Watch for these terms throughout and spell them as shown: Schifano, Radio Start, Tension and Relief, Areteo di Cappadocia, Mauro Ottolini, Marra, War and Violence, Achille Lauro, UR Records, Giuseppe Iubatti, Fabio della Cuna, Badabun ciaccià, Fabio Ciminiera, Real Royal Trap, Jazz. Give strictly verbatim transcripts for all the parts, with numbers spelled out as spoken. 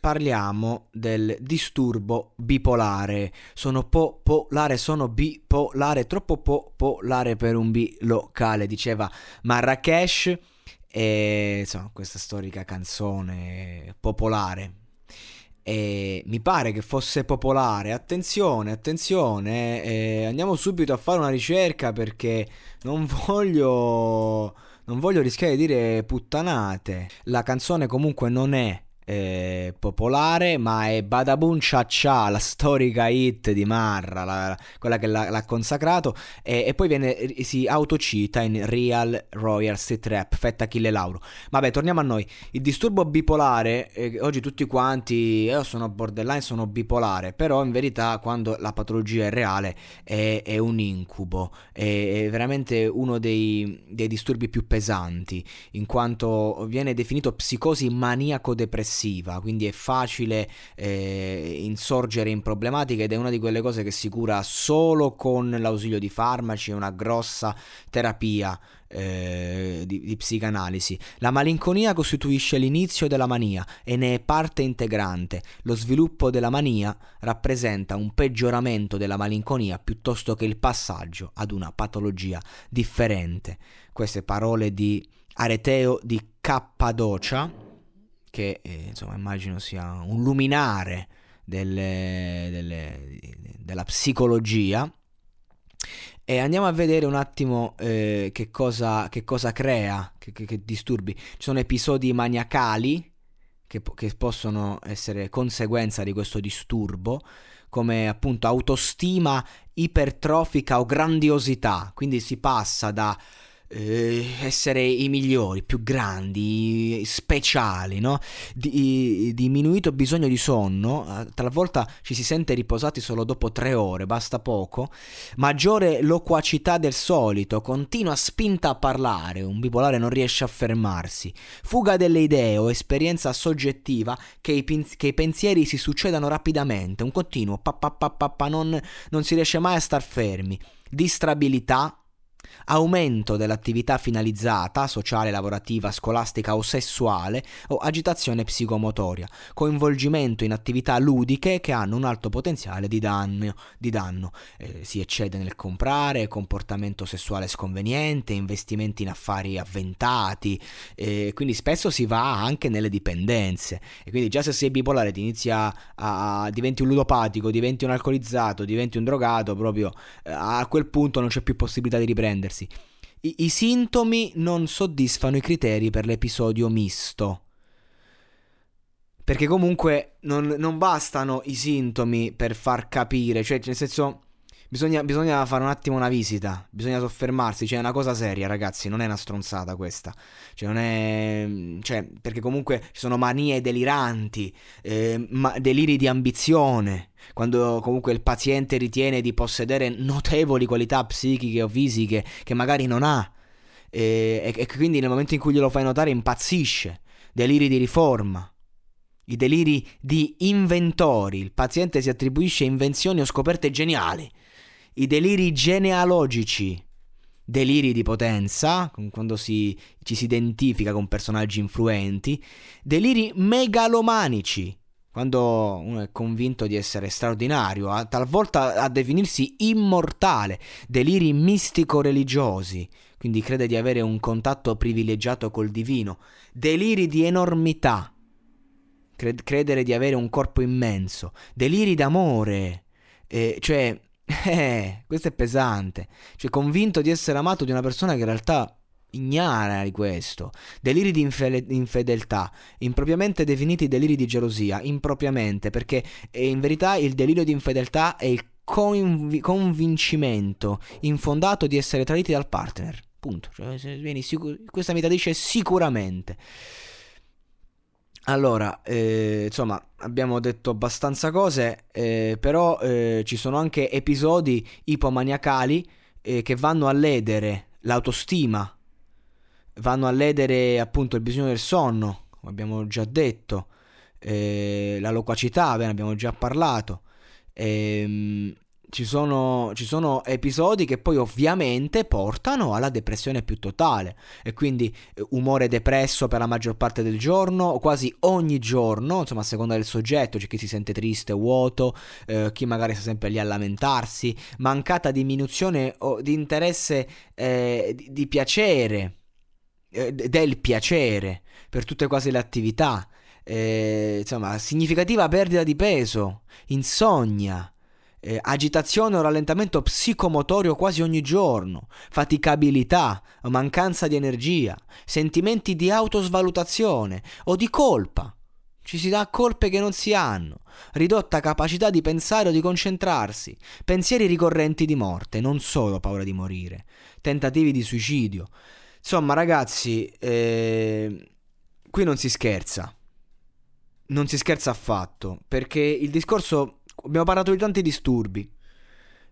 parliamo del disturbo bipolare. Sono popolare, sono bipolare, troppo popolare per un bilocale, diceva Marrakesh, e insomma questa storica canzone popolare. E mi pare che fosse popolare. Attenzione, attenzione, eh, andiamo subito a fare una ricerca perché non voglio non voglio rischiare di dire puttanate. La canzone comunque non è Eh, popolare, ma è Badabun ciaccià, la storica hit di Marra, la, quella che l'ha, l'ha consacrato, e, e poi viene, si autocita in Real Royal Trap, fetta Achille Lauro. Vabbè, torniamo a noi. Il disturbo bipolare, eh, oggi tutti quanti io eh, sono borderline, sono bipolare, però in verità quando la patologia è reale è, è un incubo, è, è veramente uno dei, dei disturbi più pesanti, in quanto viene definito psicosi maniaco-depressiva. Quindi è facile eh, insorgere in problematiche ed è una di quelle cose che si cura solo con l'ausilio di farmaci e una grossa terapia eh, di, di psicanalisi. La malinconia costituisce l'inizio della mania e ne è parte integrante. Lo sviluppo della mania rappresenta un peggioramento della malinconia piuttosto che il passaggio ad una patologia differente. Queste parole di Areteo di Cappadocia, che eh, insomma immagino sia un luminare delle, delle, della psicologia. E andiamo a vedere un attimo eh, che cosa, che cosa crea, che, che, che disturbi. Ci sono episodi maniacali che, che possono essere conseguenza di questo disturbo, come appunto autostima ipertrofica o grandiosità. Quindi si passa da essere i migliori, più grandi, speciali, no? Di, diminuito bisogno di sonno, talvolta ci si sente riposati solo dopo tre ore, basta poco. Maggiore loquacità del solito, continua spinta a parlare, un bipolare non riesce a fermarsi. Fuga delle idee o esperienza soggettiva che i, pin- che i pensieri si succedano rapidamente, un continuo pa pa pa pa pa, non, non si riesce mai a star fermi. Distrabilità, aumento dell'attività finalizzata, sociale, lavorativa, scolastica o sessuale, o agitazione psicomotoria, coinvolgimento in attività ludiche che hanno un alto potenziale di danno, di danno. Eh, si eccede nel comprare, comportamento sessuale sconveniente, investimenti in affari avventati, eh, quindi spesso si va anche nelle dipendenze, e quindi già se sei bipolare ti inizia a, a diventi un ludopatico, diventi un alcolizzato, diventi un drogato, proprio eh, a quel punto non c'è più possibilità di riprendere. I, I sintomi non soddisfano i criteri per l'episodio misto, perché comunque non, non bastano i sintomi per far capire, cioè nel senso bisogna, bisogna fare un attimo una visita, bisogna soffermarsi, cioè è una cosa seria ragazzi, non è una stronzata questa, cioè non è, cioè, perché comunque ci sono manie deliranti, eh, ma, deliri di ambizione, quando comunque il paziente ritiene di possedere notevoli qualità psichiche o fisiche che magari non ha, e, e quindi nel momento in cui glielo fai notare impazzisce. Deliri di riforma, i deliri di inventori, il paziente si attribuisce invenzioni o scoperte geniali. I deliri genealogici, deliri di potenza, quando si, ci si identifica con personaggi influenti. Deliri megalomanici, quando uno è convinto di essere straordinario, a, talvolta a definirsi immortale. Deliri mistico-religiosi, quindi crede di avere un contatto privilegiato col divino. Deliri di enormità, cred- credere di avere un corpo immenso. Deliri d'amore, eh, cioè eh, questo è pesante, cioè convinto di essere amato di una persona che in realtà ignara di questo. Deliri di infele- infedeltà, impropriamente definiti deliri di gelosia, impropriamente, perché in verità il delirio di infedeltà è il coinv- convincimento infondato di essere traditi dal partner, punto, cioè, se vieni sicur- questa mi tradisce sicuramente. Allora, eh, insomma, abbiamo detto abbastanza cose, eh, però eh, ci sono anche episodi ipomaniacali eh, che vanno a ledere l'autostima, vanno a ledere appunto il bisogno del sonno, come abbiamo già detto, eh, la loquacità, bene, abbiamo già parlato. Eh, ci sono, ci sono episodi che poi ovviamente portano alla depressione più totale, e quindi eh, umore depresso per la maggior parte del giorno, quasi ogni giorno, insomma a seconda del soggetto. C'è chi si sente triste, vuoto, eh, chi magari sta sempre lì a lamentarsi, mancata diminuzione o di interesse eh, di, di piacere, eh, del piacere per tutte quasi le attività, eh, insomma significativa perdita di peso, insonnia, Eh, agitazione o rallentamento psicomotorio quasi ogni giorno, faticabilità, mancanza di energia, sentimenti di autosvalutazione o di colpa, ci si dà colpe che non si hanno, ridotta capacità di pensare o di concentrarsi, pensieri ricorrenti di morte, non solo paura di morire, tentativi di suicidio. Insomma ragazzi, eh, qui non si scherza, non si scherza affatto, perché il discorso... Abbiamo parlato di tanti disturbi,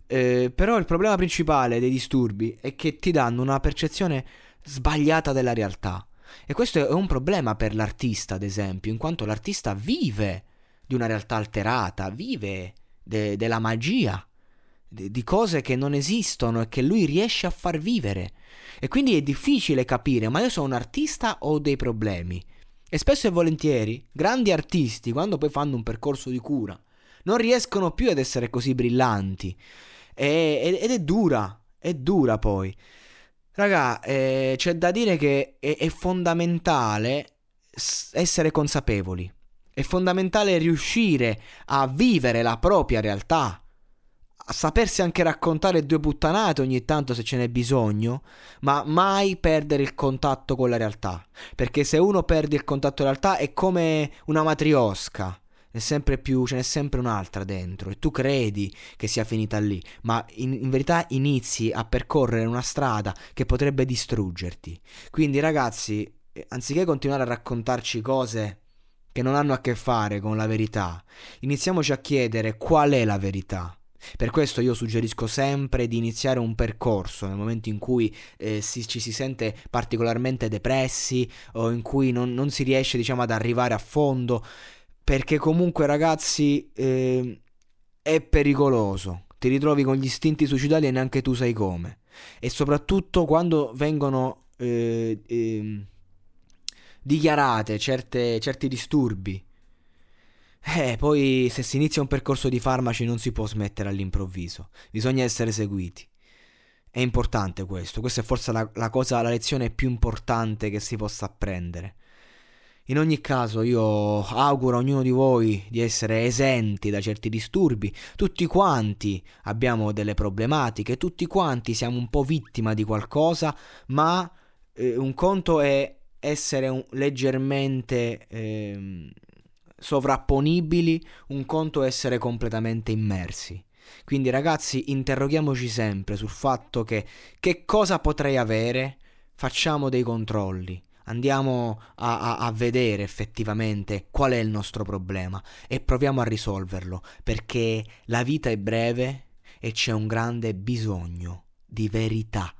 eh, però il problema principale dei disturbi è che ti danno una percezione sbagliata della realtà, e questo è un problema per l'artista, ad esempio, in quanto l'artista vive di una realtà alterata, vive de- della magia, de- di cose che non esistono e che lui riesce a far vivere, e quindi è difficile capire, ma io sono un artista o ho dei problemi? E spesso e volentieri grandi artisti, quando poi fanno un percorso di cura, non riescono più ad essere così brillanti, e, ed è dura, è dura poi. Raga, eh, c'è da dire che è, è fondamentale essere consapevoli, è fondamentale riuscire a vivere la propria realtà, a sapersi anche raccontare due puttanate ogni tanto se ce n'è bisogno, ma mai perdere il contatto con la realtà, perché se uno perde il contatto con la realtà è come una matriosca. È sempre più, ce n'è sempre un'altra dentro, e tu credi che sia finita lì, ma in, in verità inizi a percorrere una strada che potrebbe distruggerti. Quindi ragazzi, anziché continuare a raccontarci cose che non hanno a che fare con la verità, iniziamoci a chiedere qual è la verità. Per questo io suggerisco sempre di iniziare un percorso nel momento in cui eh, si, ci si sente particolarmente depressi, o in cui non, non si riesce, diciamo, ad arrivare a fondo. Perché comunque ragazzi, eh, è pericoloso, ti ritrovi con gli istinti suicidali e neanche tu sai come. E soprattutto quando vengono eh, eh, dichiarate certe, certi disturbi, eh, poi se si inizia un percorso di farmaci non si può smettere all'improvviso, bisogna essere seguiti. È importante questo, questa è forse la, la cosa, la lezione più importante che si possa apprendere. In ogni caso io auguro a ognuno di voi di essere esenti da certi disturbi, tutti quanti abbiamo delle problematiche, tutti quanti siamo un po' vittima di qualcosa, ma eh, un conto è essere un, leggermente eh, sovrapponibili, un conto è essere completamente immersi. Quindi ragazzi, interroghiamoci sempre sul fatto che che cosa potrei avere, facciamo dei controlli. Andiamo a, a, a vedere effettivamente qual è il nostro problema e proviamo a risolverlo, perché la vita è breve e c'è un grande bisogno di verità.